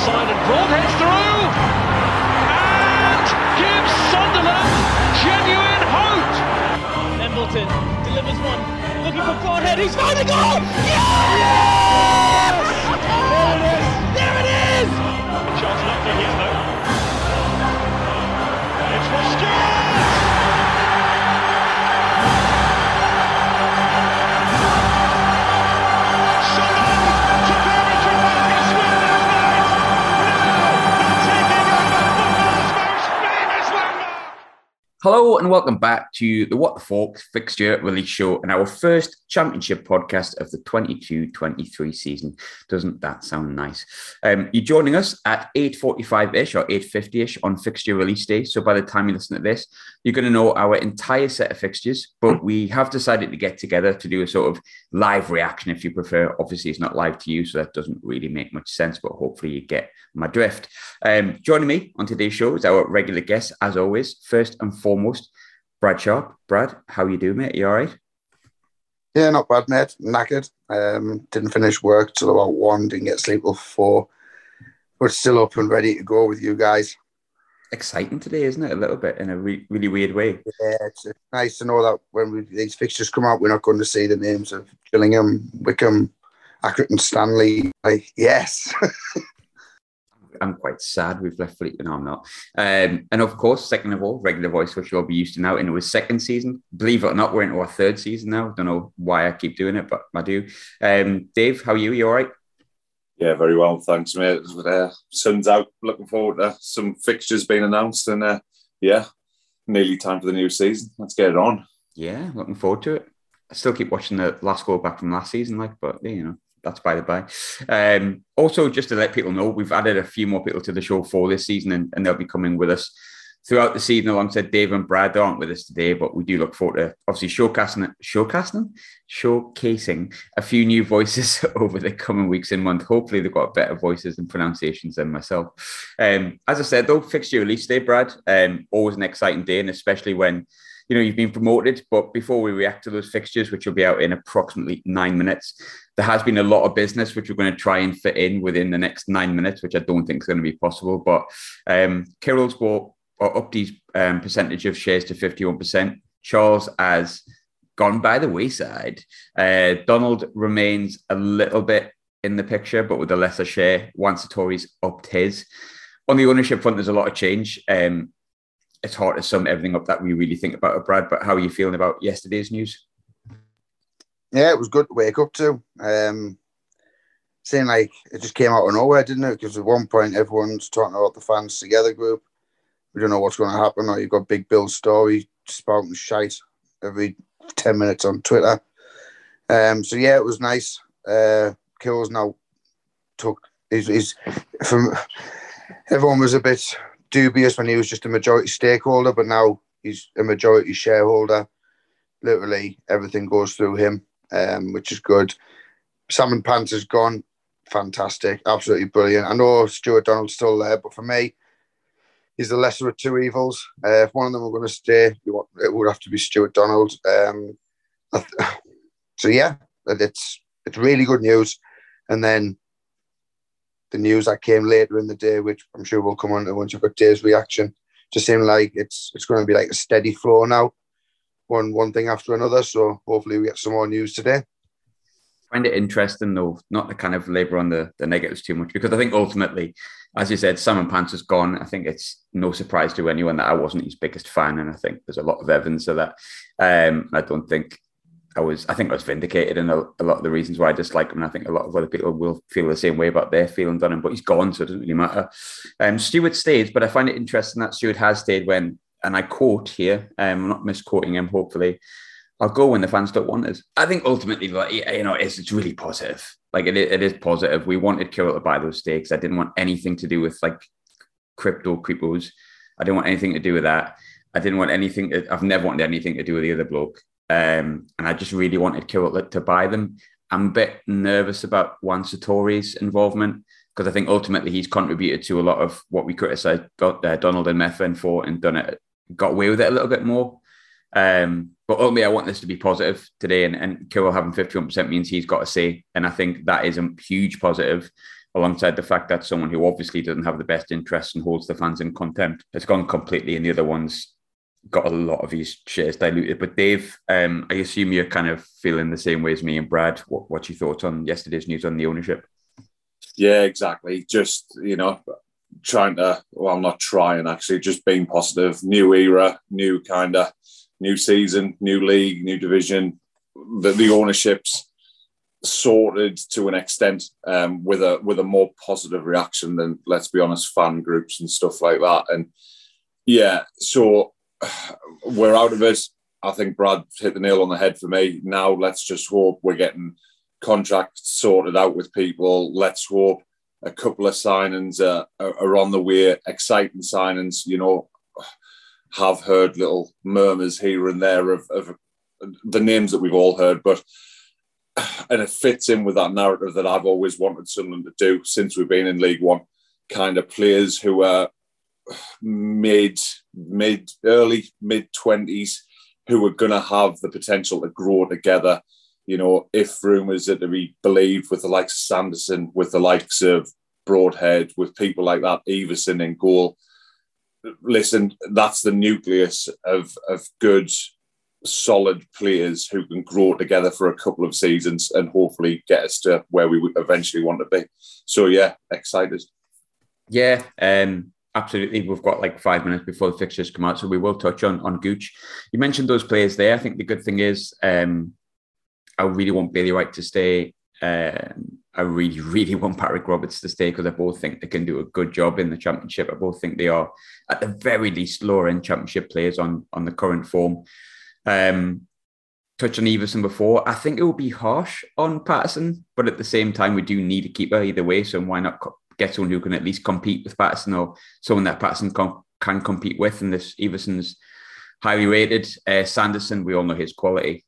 other side, and Broadhead's through, and gives Sunderland genuine hope. Embleton delivers one, looking for Broadhead, he's found a goal! Yes! There it is! There it is! Charles not for his though. It's for Stuart! Hello and welcome back to the What the Forks Fixture Release Show and our first championship podcast of the 22-23 season. Doesn't that sound nice? You're joining us at 8:45-ish or 8:50-ish on Fixture Release Day. So by the time you listen to this, you're going to know our entire set of fixtures, but we have decided to get together to do a sort of live reaction, if you prefer. Obviously, it's not live to you, so that doesn't really make much sense, but hopefully you get my drift. Joining me on today's show is our regular guest, as always, first and foremost, Brad Sharp. Brad, how you doing, mate? You all right? Yeah, not bad, mate. Knackered. Didn't finish work till about 1, didn't get sleep till 4. But still up and ready to go with you guys. Exciting today, isn't it? A little bit, in a really weird way. Yeah, it's nice to know that when these fixtures come out, we're not going to see the names of Gillingham, Wickham, Accrington, and Stanley. Like, yes. I'm quite sad we've left Fleet, and I'm not. And of course, second of all, regular voice, which you'll be used to now, into his second season. Believe it or not, we're into our third season now. Don't know why I keep doing it, but I do. Dave, how are you? You all right? Yeah, very well, thanks, mate. Sun's out. Looking forward to some fixtures being announced, and yeah, nearly time for the new season. Let's get it on. Yeah, looking forward to it. I still keep watching the last goal back from last season, like, but you know. That's by the by. Also, just to let people know, we've added a few more people to the show for this season, and they'll be coming with us throughout the season alongside Dave and Brad. They aren't with us today, but we do look forward to obviously showcasing a few new voices over the coming weeks and month. Hopefully they've got better voices and pronunciations than myself. As I said, though, fixture release day, Brad. Always an exciting day, and especially when you know, you've been promoted, but before we react to those fixtures, which will be out in approximately 9 minutes, there has been a lot of business, which we're going to try and fit in within the next 9 minutes, which I don't think is going to be possible. But Kirill's bought or upped his percentage of shares to 51%. Charles has gone by the wayside. Donald remains a little bit in the picture, but with a lesser share once the Tories upped his. On the ownership front, there's a lot of change. It's hard to sum everything up that we really think about it, Brad, but how are you feeling about yesterday's news? Yeah, it was good to wake up to. Seemed like it just came out of nowhere, didn't it? Because at one point, everyone's talking about the Fans Together group. We don't know what's going to happen. Or you've got Big Bill's story spouting shite every 10 minutes on Twitter. So, yeah, it was nice. Kirill's now took... Everyone was a bit... dubious when he was just a majority stakeholder, but now he's a majority shareholder. Literally everything goes through him, which is good. Salmon Pants has gone. Fantastic. Absolutely brilliant. I know Stuart Donald's still there, but for me, he's the lesser of two evils. If one of them were going to stay, it would have to be Stuart Donald. So yeah, it's really good news. And then the news that came later in the day, which I'm sure will come on to once you've got Dave's reaction, just seemed like it's going to be like a steady flow now, one thing after another. So hopefully we get some more news today. I find it interesting, though, not to kind of labour on the negatives too much, because I think ultimately, as you said, Salmon Pants is gone. I think it's no surprise to anyone that I wasn't his biggest fan, and I think there's a lot of evidence of that. I don't think... I think I was vindicated in a lot of the reasons why I dislike him, and I think a lot of other people will feel the same way about their feelings on him, but he's gone, so it doesn't really matter. Stuart stayed, but I find it interesting that Stuart has stayed when, and I quote here, I'm not misquoting him, hopefully, I'll go when the fans don't want us. I think ultimately, like, you know, it's really positive. Like, it is positive. We wanted Kirill to buy those stakes. I didn't want anything to do with, like, crypto creepos. I didn't want anything to do with that. I didn't want anything... I've never wanted anything to do with the other bloke. And I just really wanted Kirill to buy them. I'm a bit nervous about Juan Sartori's involvement, because I think ultimately he's contributed to a lot of what we criticised Donald and Methven for, and got away with it a little bit more. But ultimately, I want this to be positive today, and Kirill having 51% means he's got a say, and I think that is a huge positive. alongside the fact that someone who obviously doesn't have the best interests and holds the fans in contempt has gone completely, and the other one's got a lot of his shares diluted. But Dave, I assume you're kind of feeling the same way as me and Brad. What's your thoughts on yesterday's news on the ownership? Yeah, exactly. Just, you know, just being positive. New era, new kind of, new season, new league, new division. The ownership's sorted to an extent, with a more positive reaction than, let's be honest, fan groups and stuff like that. And yeah, so we're out of it. I think Brad hit the nail on the head for me. Now let's just hope we're getting contracts sorted out with people. Let's hope a couple of signings are on the way. Exciting signings, you know. Have heard little murmurs here and there of the names that we've all heard, and it fits in with that narrative that I've always wanted Sunderland to do since we've been in League One, kind of players who are mid-20s, who are going to have the potential to grow together. You know, if rumours are to be believed, with the likes of Sanderson, with the likes of Broadhead, with people like that, Everson in goal. Listen, that's the nucleus of good, solid players who can grow together for a couple of seasons and hopefully get us to where we eventually want to be. So, yeah, excited. Yeah, absolutely. We've got like 5 minutes before the fixtures come out, so we will touch on Gooch. You mentioned those players there. I think the good thing is I really want Bailey Wright to stay. I really, really want Patrick Roberts to stay because I both think they can do a good job in the Championship. I both think they are, at the very least, lower-end Championship players on the current form. Touched on Everson before. I think it will be harsh on Patterson, but at the same time, we do need a keeper either way, so why not get someone who can at least compete with Patterson, or someone that Patterson can compete with, and this Everson's highly rated. Sanderson, we all know his quality.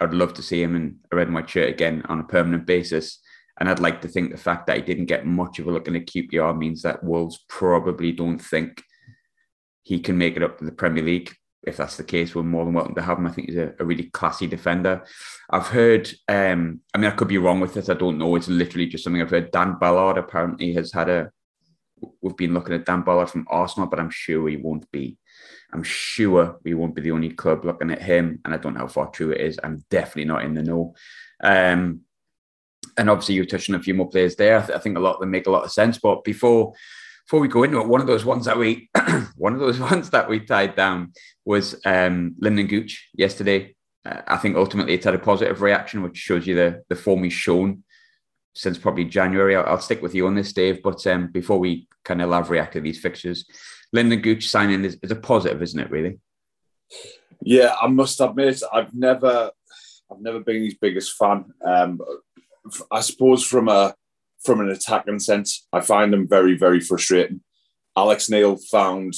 I'd love to see him in a red and white shirt again on a permanent basis. And I'd like to think the fact that he didn't get much of a look in a QPR means that Wolves probably don't think he can make it up to the Premier League. If that's the case, we're more than welcome to have him. I think he's a really classy defender. I've heard, I could be wrong with this. I don't know. It's literally just something I've heard. Dan Ballard apparently we've been looking at Dan Ballard from Arsenal, but I'm sure we won't be the only club looking at him, and I don't know how far true it is. I'm definitely not in the know. And obviously, you're touching a few more players there. I think a lot of them make a lot of sense. But before we go into it, one of those ones that we tied down was Lyndon Gooch yesterday. I think ultimately it's had a positive reaction, which shows you the form he's shown since probably January. I'll stick with you on this, Dave, but before we kind of elaborate to these fixtures, Lyndon Gooch signing is a positive, isn't it, really? Yeah, I must admit, I've never been his biggest fan. I suppose from an attacking sense, I find him very, very frustrating. Alex Neil found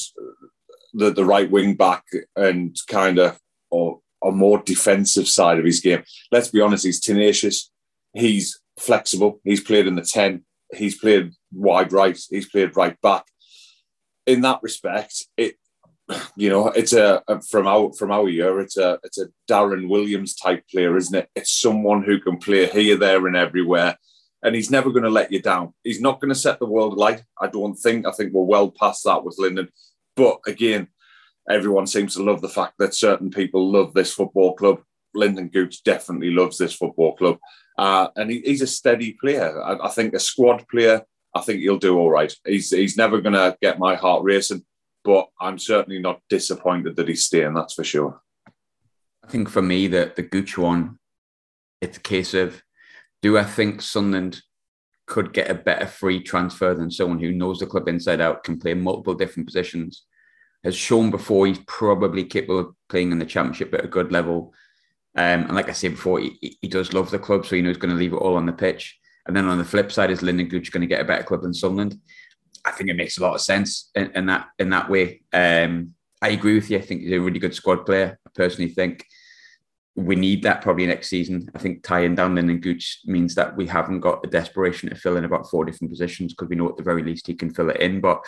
the right wing back and kind of a more defensive side of his game. Let's be honest, he's tenacious. He's flexible. He's played in the 10. He's played wide right. He's played right back. In that respect, it's a Darren Williams type player, isn't it? It's someone who can play here, there, and everywhere, and he's never going to let you down. He's not going to set the world alight, I don't think. I think we're well past that with Lyndon. But again, everyone seems to love the fact that certain people love this football club. Lyndon Gooch definitely loves this football club, and he's a steady player. I think a squad player. I think he'll do all right. He's never going to get my heart racing, but I'm certainly not disappointed that he's staying, that's for sure. I think for me, the Gooch one, it's a case of, do I think Sunderland could get a better free transfer than someone who knows the club inside out, can play multiple different positions, has shown before he's probably capable of playing in the Championship at a good level. And like I said before, he does love the club, so he knows he's going to leave it all on the pitch. And then on the flip side, is Lyndon Gooch going to get a better club than Sunderland? I think it makes a lot of sense in that way. I agree with you. I think he's a really good squad player. I personally think we need that probably next season. I think tying down Lyndon Gooch means that we haven't got the desperation to fill in about 4 different positions, because we know at the very least he can fill it in. But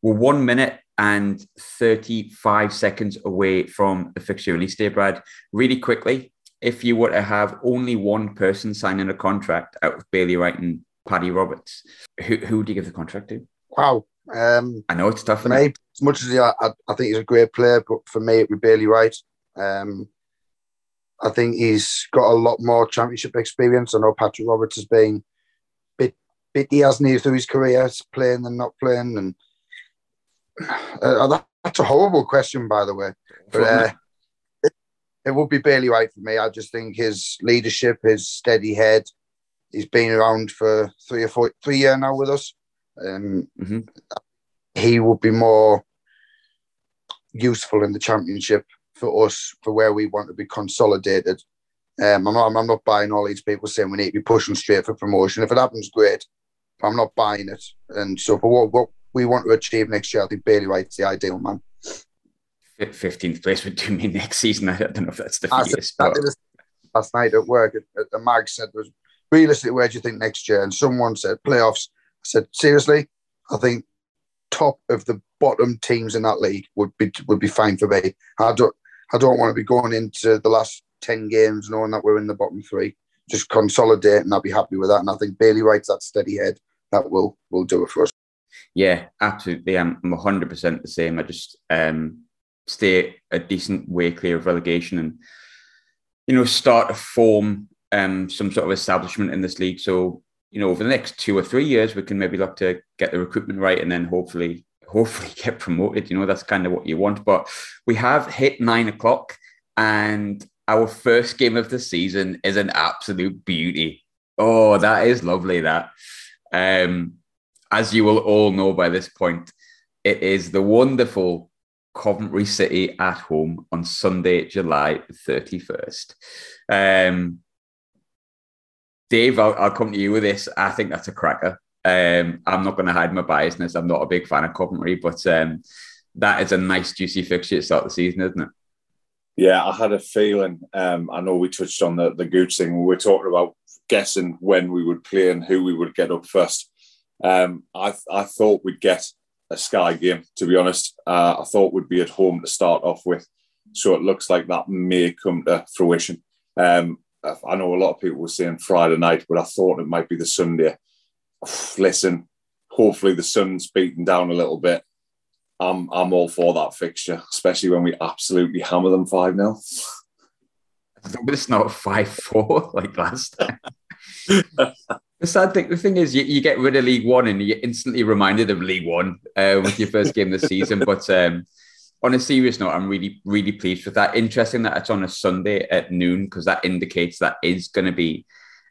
we're 1 minute and 35 seconds away from the fixture release day, Brad. Really quickly, if you were to have only one person signing a contract out of Bailey Wright and Paddy Roberts. Who would you give the contract to? Wow. I know it's tough. For me, as much as I think he's a great player, but for me, it would be Bailey Wright. I think he's got a lot more championship experience. I know Patrick Roberts has been a bit hasn't he, through his career, playing and not playing. And that's a horrible question, by the way. But it would be Bailey Wright for me. I just think his leadership, his steady head, he's been around for three years now with us. He would be more useful in the championship for us, for where we want to be consolidated. I'm not buying all these people saying we need to be pushing straight for promotion. If it happens, great. But I'm not buying it. And so for what we want to achieve next year, I think Bailey Wright's the ideal man. 15th place would do me next season. I don't know if that's the fewest. Last night at work, the mag said, realistically, where do you think next year? And someone said, playoffs. I said, seriously, I think top of the bottom teams in that league would be fine for me. I don't want to be going into the last 10 games knowing that we're in the bottom three. Just consolidate, and I'll be happy with that. And I think Bailey Wright's that steady head that will do it for us. Yeah, absolutely. I'm 100% the same. I just stay a decent way clear of relegation and, start to form some sort of establishment in this league. So, over the next 2 or 3 years, we can maybe look to get the recruitment right and then hopefully get promoted. That's kind of what you want. But we have hit 9 o'clock and our first game of the season is an absolute beauty. Oh, that is lovely, that. As you will all know by this point, it is the wonderful Coventry City at home on Sunday, July 31st. Dave, I'll come to you with this. I think that's a cracker. I'm not going to hide my biasness. I'm not a big fan of Coventry, but that is a nice, juicy fixture to start the season, isn't it? Yeah, I had a feeling. I know we touched on the Gooch thing. We were talking about guessing when we would play and who we would get up first. I thought we'd get a Sky game, to be honest. I thought we'd be at home to start off with. So it looks like that may come to fruition. I know a lot of people were saying Friday night, but I thought it might be the Sunday. Listen, hopefully the sun's beaten down a little bit. I'm all for that fixture, especially when we absolutely hammer them 5-0. I hope it's not 5-4 like last time. The sad thing, is you get rid of League One and you're instantly reminded of League One with your first game of the season. But on a serious note, I'm really, really pleased with that. Interesting that it's on a Sunday at noon because that indicates that is going to be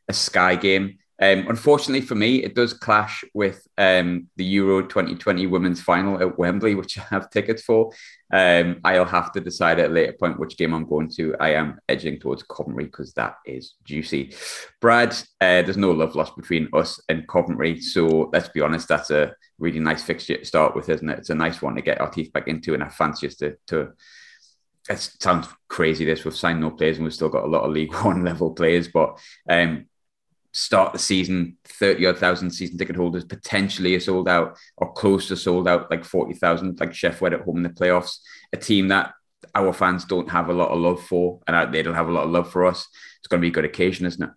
a Sky game. Unfortunately for me, it does clash with the Euro 2020 women's final at Wembley, which I have tickets for. I'll have to decide at a later point which game I'm going to. I am edging towards Coventry because that is juicy. Brad, there's no love lost between us and Coventry. So let's be honest, that's a really nice fixture to start with, isn't it? It's a nice one to get our teeth back into. And I fancy us to it sounds crazy this. We've signed no players and we've still got a lot of League One level players, but start the season, 30,000 season ticket holders, potentially are sold out or close to sold out, like 40,000, like Sheffield at home in the playoffs, a team that our fans don't have a lot of love for and they don't have a lot of love for us. It's going to be a good occasion, isn't it?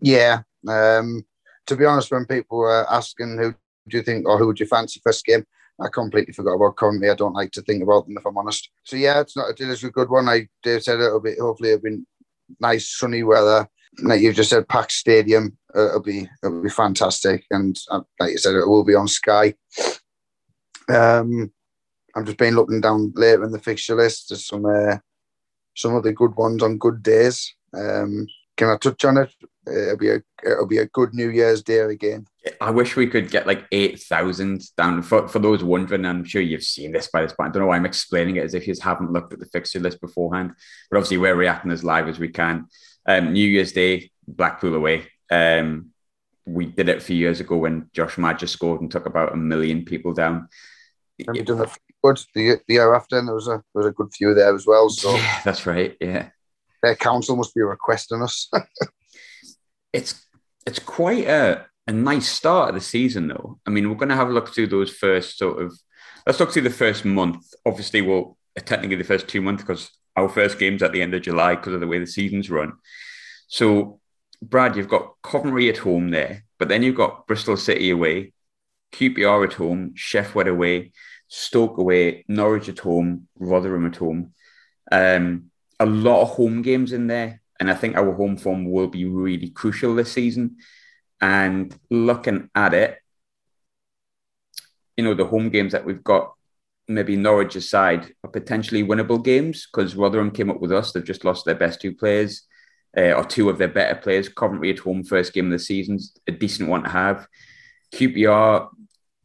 Yeah. To be honest, when people were asking who do you think or who would you fancy first game, I completely forgot about Coventry. I don't like to think about them, if I'm honest. So yeah, it is a good one. Dave said it'll be, hopefully it'll be nice, sunny weather. Like you've just said, packed stadium, it'll be fantastic. And like you said, it will be on Sky. I've just been looking down later in the fixture list. There's some of the good ones on good days. Can I touch on it? It'll be a good New Year's Day again. I wish we could get like 8,000 down. For those wondering, I'm sure you've seen this by this point. I don't know why I'm explaining it as if you haven't looked at the fixture list beforehand. But obviously we're reacting as live as we can. New Year's Day, Blackpool away. We did it a few years ago when Josh Magee scored and took about 1 million people down. And we done a few good the year after, and there was a good few there as well. So yeah, that's right. Yeah, their council must be requesting us. It's quite a nice start of the season, though. I mean, we're going to have a look through those first Let's look through the first month. Obviously, well, technically the first 2 months because our first game's at the end of July because of the way the season's run. So Brad, you've got Coventry at home there, but then you've got Bristol City away, QPR at home, Sheffield away, Stoke away, Norwich at home, Rotherham at home. A lot of home games in there, and I think our home form will be really crucial this season. And looking at it, you know, the home games that we've got, maybe Norwich aside, are potentially winnable games because Rotherham came up with us. They've just lost their best two players, or two of their better players. Coventry at home, first game of the season, a decent one to have. QPR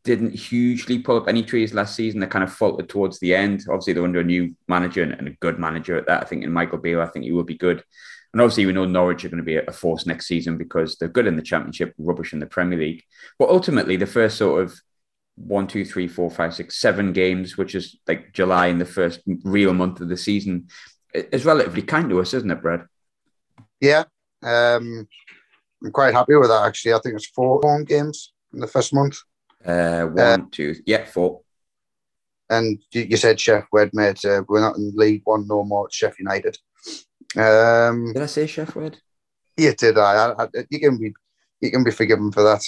didn't hugely pull up any trees last season. They kind of faltered towards the end. Obviously, they're under a new manager and a good manager at that. I think in Michael Beale, I think he will be good. And obviously, we know Norwich are going to be a force next season because they're good in the Championship, rubbish in the Premier League. But ultimately, the first sort of 1, 2, 3, 4, 5, 6, 7 games, which is like July in the first real month of the season, is relatively kind to us, isn't it, Brad? Yeah. I'm quite happy with that, actually. I think it's 4 home games in the first month. 4. And you said Chef Wed, mate. We're not in League One no more. It's Chef United. Did I say Chef Wed? Yeah, did I? You can be forgiven for that,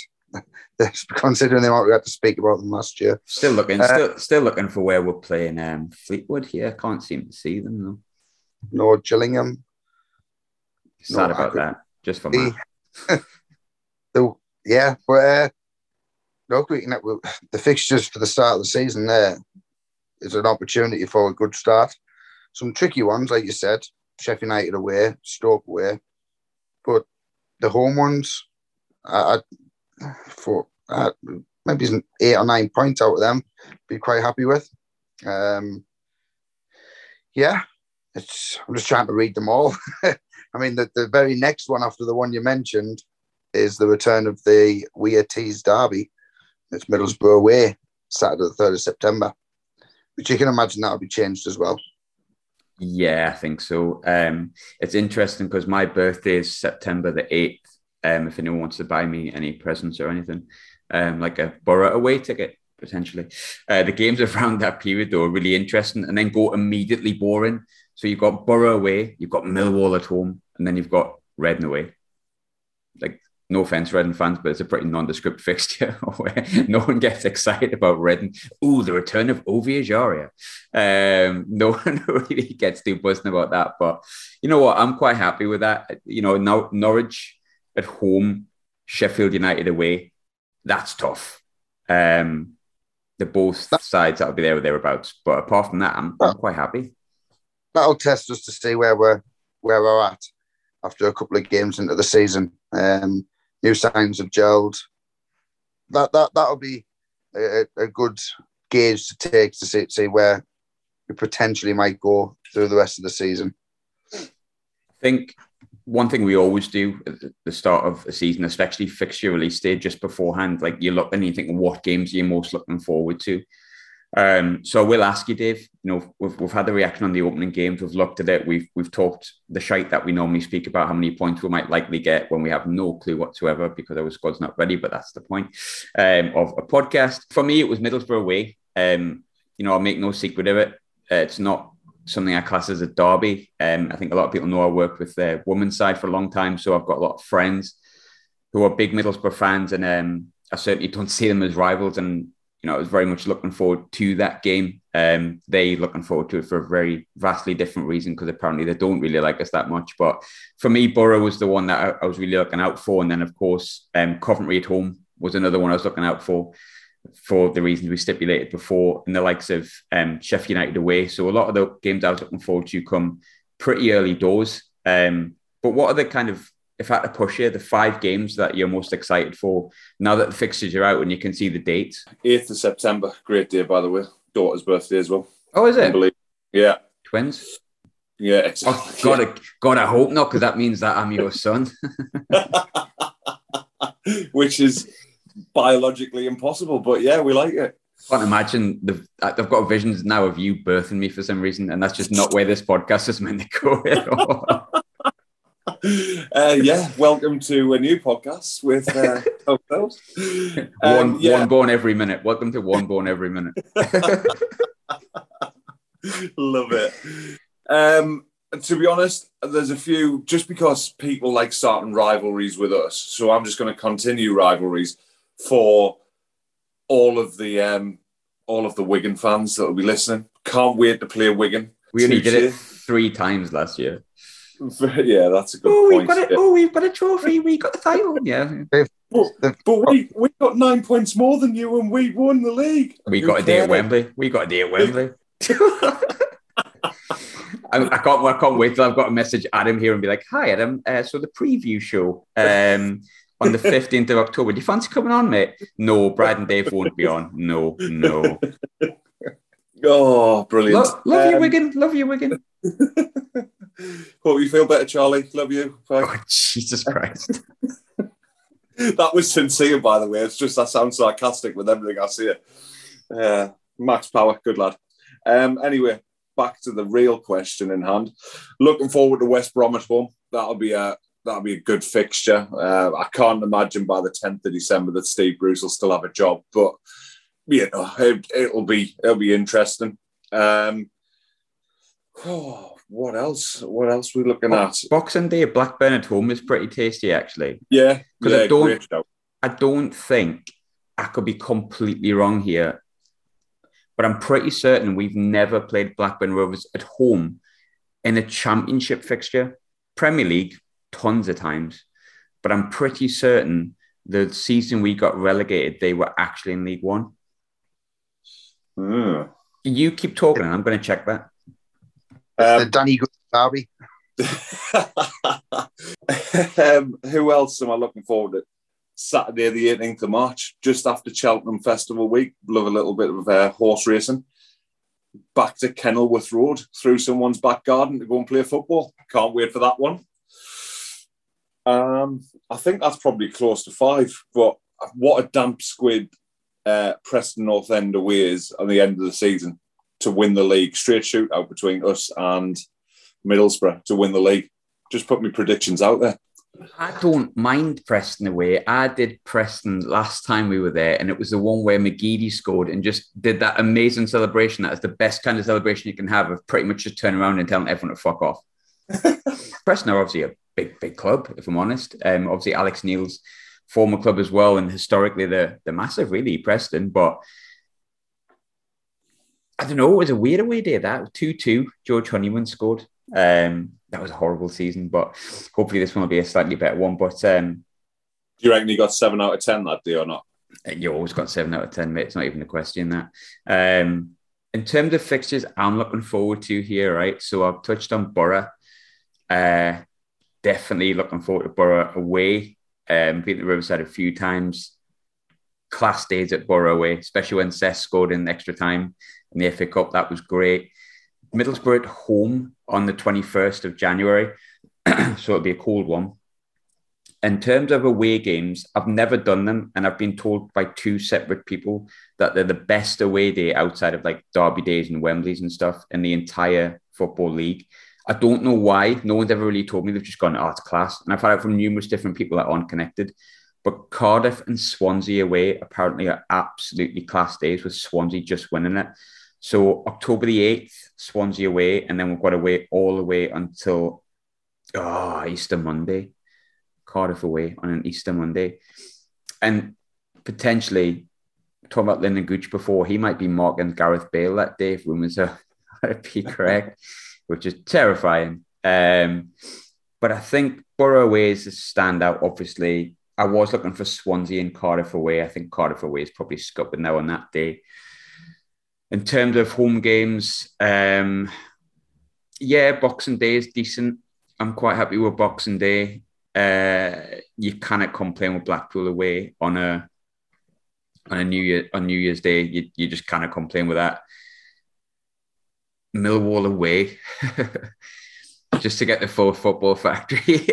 considering the amount we had to speak about them last year. Still looking for where we're playing Fleetwood here. Can't seem to see them though. No Gillingham. Sad about that. Just for me. Yeah, but. Look, the fixtures for the start of the season there is an opportunity for a good start. Some tricky ones, like you said, Sheffield United away, Stoke away. But the home ones, I maybe 8 or 9 points out of them, be quite happy with. I'm just trying to read them all. I mean, the very next one after the one you mentioned is the return of the Weir Tees derby. It's Middlesbrough away, Saturday the 3rd of September. But you can imagine that'll be changed as well. Yeah, I think so. It's interesting because my birthday is September the 8th. If anyone wants to buy me any presents or anything, like a Borough away ticket, potentially. The games around that period, though, are really interesting and then go immediately boring. So you've got Borough away, you've got Millwall at home, and then you've got Reading away. Like, no offence, Reading fans, but it's a pretty nondescript fixture where no one gets excited about Reading. Ooh, the return of Ovie Ejaria. No one really gets too buzzed about that. But you know what? I'm quite happy with that. You know, Norwich at home, Sheffield United away. That's tough. They're both sides that'll be there or thereabouts. But apart from that, I'm quite happy. That'll test us to see where we're at after a couple of games into the season. New signs of gelled. That'll be a good gauge to take to see where we potentially might go through the rest of the season. I think one thing we always do at the start of a season, especially fixture release day just beforehand, like you look and you think what games are you most looking forward to. So I will ask you, Dave, you know, we've had the reaction on the opening games. We've looked at it. We've talked the shite that we normally speak about, how many points we might likely get when we have no clue whatsoever because our squad's not ready, but that's the point of a podcast. For me, it was Middlesbrough away. You know, I'll make no secret of it. It's not something I class as a derby. I think a lot of people know I worked with the women's side for a long time, so I've got a lot of friends who are big Middlesbrough fans, and I certainly don't see them as rivals, and you know, I was very much looking forward to that game. They looking forward to it for a very vastly different reason because apparently they don't really like us that much. But for me, Borough was the one that I was really looking out for. And then, of course, Coventry at home was another one I was looking out for the reasons we stipulated before, and the likes of Sheffield United away. So a lot of the games I was looking forward to come pretty early doors. But what are the kind of, if I had to push you, the 5 games that you're most excited for now that the fixtures are out and you can see the dates? 8th of September. Great day, by the way. Daughter's birthday as well. Oh, is it? Yeah. Twins? Yeah, exactly. Oh, God, I hope not, because that means that I'm your son. Which is biologically impossible, but yeah, we like it. Can't imagine. I've got visions now of you birthing me for some reason, and that's just not where this podcast is meant to go at all. Welcome to a new podcast with ourselves. One born every minute. Welcome to One Born Every Minute. Love it. And to be honest, there's a few, just because people like starting rivalries with us, so I'm just going to continue rivalries for all of the Wigan fans that will be listening. Can't wait to play Wigan. We only did it 3 times last year. Yeah, that's a good point. We've got a trophy. We got the title. Yeah. But we got 9 points more than you and we won the league. We got a day at Wembley. I can't wait till I've got a message Adam here and be like, hi, Adam. So the preview show on the 15th of October. Do you fancy coming on, mate? No, Brad and Dave won't be on. No. Oh, brilliant. Love you, Wigan. Love you, Wigan. Hope you feel better, Charlie. Love you. Bye. Oh, Jesus Christ. That was sincere, by the way. It's just I sound sarcastic with everything I say. Max power. Good lad. Anyway, back to the real question in hand. Looking forward to West Brom at home. That'll be a good fixture. I can't imagine by the 10th of December that Steve Bruce will still have a job, but you know, it'll be interesting. What else are we looking at? Boxing Day, Blackburn at home is pretty tasty, actually. Yeah. Because I don't think, I could be completely wrong here, but I'm pretty certain we've never played Blackburn Rovers at home in a championship fixture. Premier League, tons of times. But I'm pretty certain the season we got relegated, they were actually in League One. Mm. You keep talking and I'm going to check that. It's the Danny Good Derby. Who else am I looking forward to? Saturday the 18th of March, just after Cheltenham Festival Week. Love a little bit of horse racing. Back to Kenilworth Road, through someone's back garden to go and play football. Can't wait for that one. I think that's probably close to 5, but what a damp squid Preston North End away is at the end of the season to win the league. Straight shootout between us and Middlesbrough to win the league. Just put my predictions out there. I don't mind Preston away. I did Preston last time we were there, and it was the one where McGeady scored and just did that amazing celebration. That is the best kind of celebration you can have of pretty much just turning around and telling everyone to fuck off. Preston are obviously a big club, if I'm honest. Obviously, Alex Neil's former club as well, and historically they're massive, really, Preston. But I don't know, it was a weird away day, that. 2-2, George Honeyman scored. That was a horrible season, but hopefully this one will be a slightly better one. But do you reckon you got 7 out of 10 that day or not? You always got 7 out of 10, mate. It's not even a question, that. In terms of fixtures I'm looking forward to here, right? So I've touched on Borough. Definitely looking forward to Borough away. Been to Riverside a few times. Class days at Borough away, especially when Cesc scored in extra time in the FA Cup. That was great. Middlesbrough at home on the 21st of January. So it'll be a cold one. In terms of away games, I've never done them, and I've been told by 2 separate people that they're the best away day outside of like derby days and Wembleys and stuff in the entire football league. I don't know why. No one's ever really told me. They've just gone, oh, it's class. And I've heard it from numerous different people that aren't connected. But Cardiff and Swansea away apparently are absolutely class days, with Swansea just winning it. So October the 8th, Swansea away, and then we've got away all the way until Easter Monday. Cardiff away on an Easter Monday. And potentially, talking about Lyndon Gooch before, he might be marking Gareth Bale that day, if rumours are to be correct, which is terrifying. But I think Borough away is a standout, obviously. I was looking for Swansea and Cardiff away. I think Cardiff away is probably scupping now on that day. In terms of home games, Boxing Day is decent. I'm quite happy with Boxing Day. You cannot complain with Blackpool away on New Year's Day. You just cannot complain with that. Millwall away, just to get the full football factory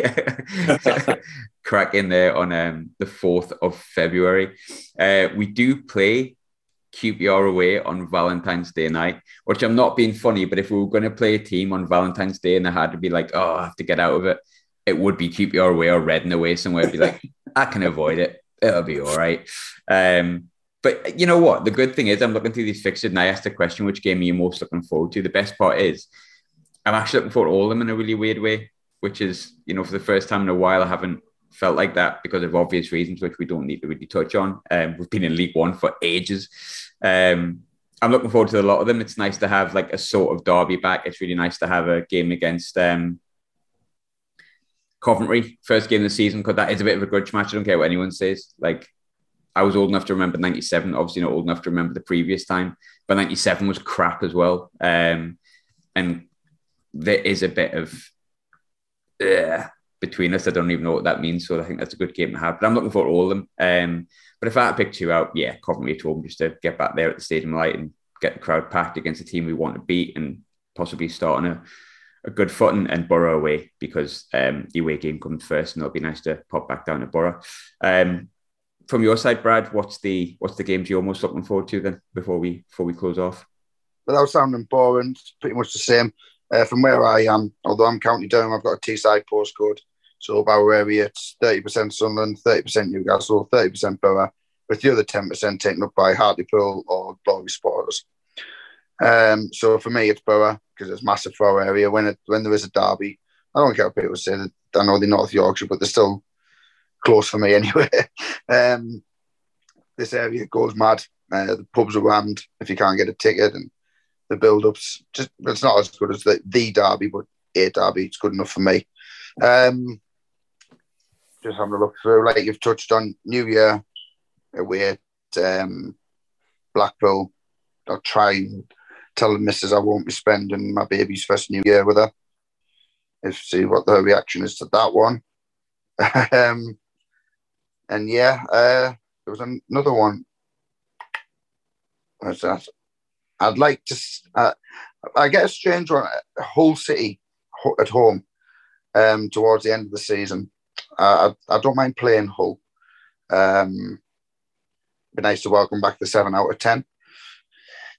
crack in there on the 4th of February. We do play QPR away on Valentine's Day night, which I'm not being funny, but if we were going to play a team on Valentine's Day and I had to be like, oh, I have to get out of it, it would be QPR away or Reading away somewhere. I'd be like, I can avoid it. It'll be all right. But you know what? The good thing is I'm looking through these fixtures and I asked the question, which game are you most looking forward to? The best part is I'm actually looking forward to all of them in a really weird way, which is, you know, for the first time in a while, I haven't felt like that because of obvious reasons, which we don't need to really touch on. We've been in League One for ages. I'm looking forward to a lot of them. It's nice to have like a sort of derby back. It's really nice to have a game against Coventry, first game of the season, because that is a bit of a grudge match. I don't care what anyone says. Like, I was old enough to remember 97, obviously not old enough to remember the previous time, but 97 was crap as well. And there is a bit of between us. I don't even know what that means, so I think that's a good game to have. But I'm looking forward to all of them. But if I had to pick two out, yeah, Coventry at home, just to get back there at the Stadium Light and get the crowd packed against the team we want to beat and possibly start on a good footing, and Borough away, because the away game comes first, and it'll be nice to pop back down to Borough. From your side, Brad, what's the games you're most looking forward to then before we close off? Without sounding boring, it's pretty much the same. From where I am, although I'm County Durham, I've got a Teesside postcode. So about where we are, it's 30% Sunderland, 30% Newcastle, 30% Borough, with the other 10% taken up by Hartlepool or Glory supporters. So for me, it's Borough, because it's massive for our area. When there is a derby, I don't care what people say. That I know they're North Yorkshire, but they're still close for me anyway. This area goes mad. The pubs are rammed if you can't get a ticket, and the build-ups, just, it's not as good as the derby, but a derby, it's good enough for me. Just having a look through, like you've touched on, New Year away at Blackpool. I'll try and tell the missus I won't be spending my baby's first New Year with her. See what her reaction is to that one. And yeah, there was another one. What's that? I'd like to... I get a strange one. Hull City at home towards the end of the season. I don't mind playing Hull. It'd be nice to welcome back the 7 out of 10.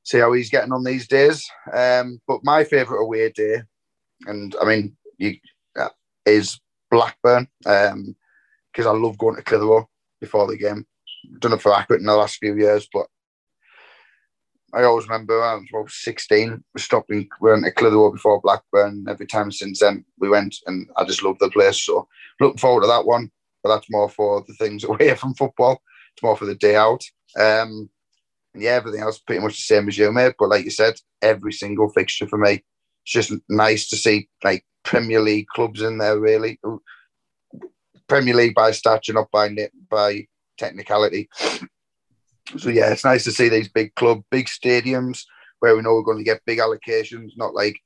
See how he's getting on these days. But my favourite away day, and I mean, is Blackburn, because I love going to Clitheroe before the game. I've done it for Accrington in the last few years, but I always remember when I was about 16, we stopped and went to Clitheroe before Blackburn. Every time since then we went, and I just loved the place. So looking forward to that one, but that's more for the things away from football. It's more for the day out. And yeah, everything else pretty much the same as you, mate. But like you said, every single fixture for me, it's just nice to see like Premier League clubs in there. Really, Premier League by stature, not by technicality. So yeah, it's nice to see these big club, big stadiums where we know we're going to get big allocations, not like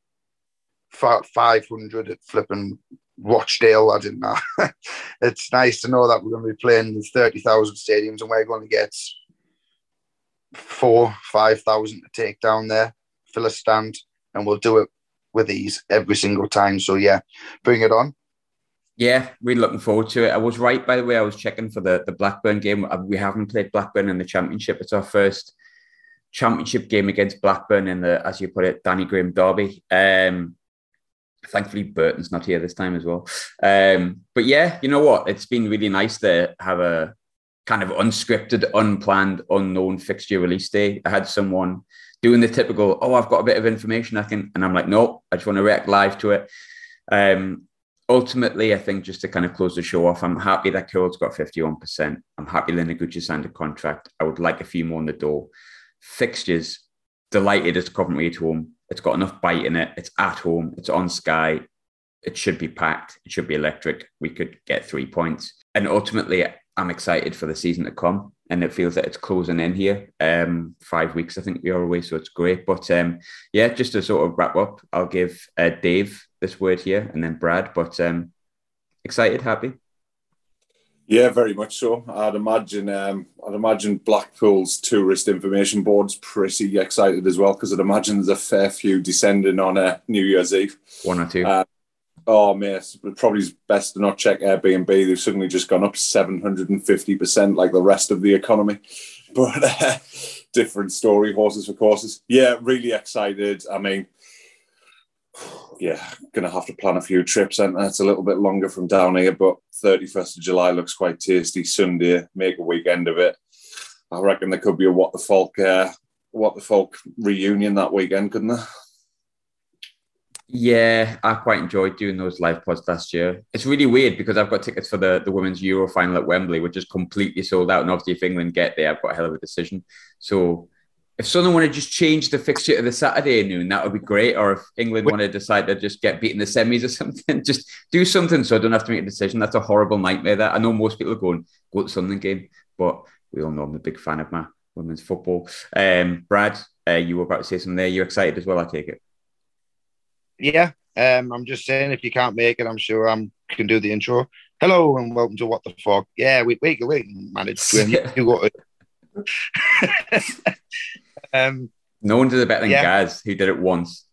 500 at flipping Rochdale. I didn't know. It's nice to know that we're going to be playing in 30,000 stadiums, and we're going to get 4,000-5,000 to take down there, fill a stand, and we'll do it with ease every single time. So yeah, bring it on. Yeah, we're looking forward to it. I was right, by the way. I was checking for the Blackburn game. We haven't played Blackburn in the Championship. It's our first Championship game against Blackburn in the, as you put it, Danny Graham derby. Thankfully, Burton's not here this time as well. But yeah, you know what? It's been really nice to have a kind of unscripted, unplanned, unknown fixture release day. I had someone doing the typical, oh, I've got a bit of information, I think. And I'm like, no, I just want to react live to it. Ultimately, I think just to kind of close the show off, I'm happy that Kirill's got 51%. I'm happy Lyndon Gooch has signed a contract. I would like a few more on the door. Fixtures, delighted as Coventry at home. It's got enough bite in it. It's at home. It's on Sky. It should be packed. It should be electric. We could get 3 points. And ultimately, I'm excited for the season to come. And it feels that it's closing in here. 5 weeks, I think we are away, so it's great. But yeah, just to sort of wrap up, I'll give Dave this word here and then Brad. But excited, happy? Yeah, very much so. I'd imagine Blackpool's Tourist Information Board's pretty excited as well, because I'd imagine there's a fair few descending on New Year's Eve. One or two. Oh, mate, probably best to not check Airbnb. They've suddenly just gone up 750%, like the rest of the economy. But different story, horses for courses. Yeah, really excited. I mean, yeah, going to have to plan a few trips, and that's a little bit longer from down here, but 31st of July looks quite tasty. Sunday, make a weekend of it. I reckon there could be a What the Folk reunion that weekend, couldn't there? Yeah, I quite enjoyed doing those live pods last year. It's really weird because I've got tickets for the Women's Euro final at Wembley, which is completely sold out. And obviously, if England get there, I've got a hell of a decision. So if someone wanted to just change the fixture to the Saturday noon, that would be great. Or if England want to decide to just get beaten in the semis or something, just do something so I don't have to make a decision. That's a horrible nightmare. That I know most people are going, go to the Sunderland game, but we all know I'm a big fan of my women's football. Brad, you were about to say something there. You're excited as well, I take it. Yeah, I'm just saying if you can't make it, I'm sure I can do the intro. Hello and welcome to What the Fuck. Yeah, we can manage. You got it. No one did it better than Gaz, who did it once.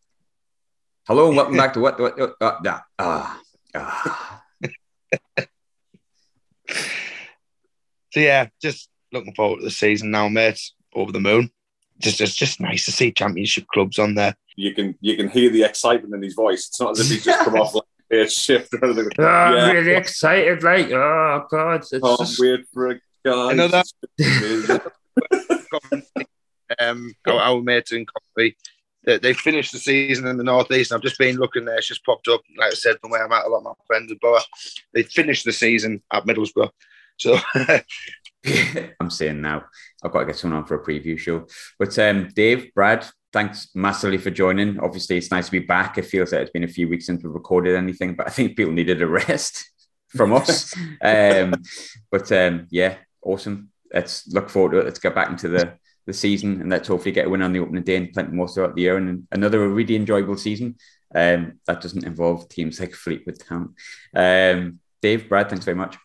Hello and welcome back to What the Fuck. So yeah, just looking forward to the season now, mate. Over the moon. Just nice to see Championship clubs on there. You can hear the excitement in his voice. It's not as if he's just come off like a shift or anything. Oh, I'm really excited, like, oh God. It's weird for a guy. I know that. Our mates in Coffee, they finished the season in the Northeast. I've just been looking there. It's just popped up, like I said, from where I'm at. A lot of my friends are Boa. They finished the season at Middlesbrough. So... I'm saying now, I've got to get someone on for a preview show. But Dave, Brad, thanks massively for joining. Obviously, it's nice to be back. It feels like it's been a few weeks since we recorded anything, but I think people needed a rest from us. Yeah, awesome. Let's look forward to it. Let's get back into the season and let's hopefully get a win on the opening day and plenty more throughout the year and another really enjoyable season. That doesn't involve teams like Fleetwood Town. Dave, Brad, thanks very much.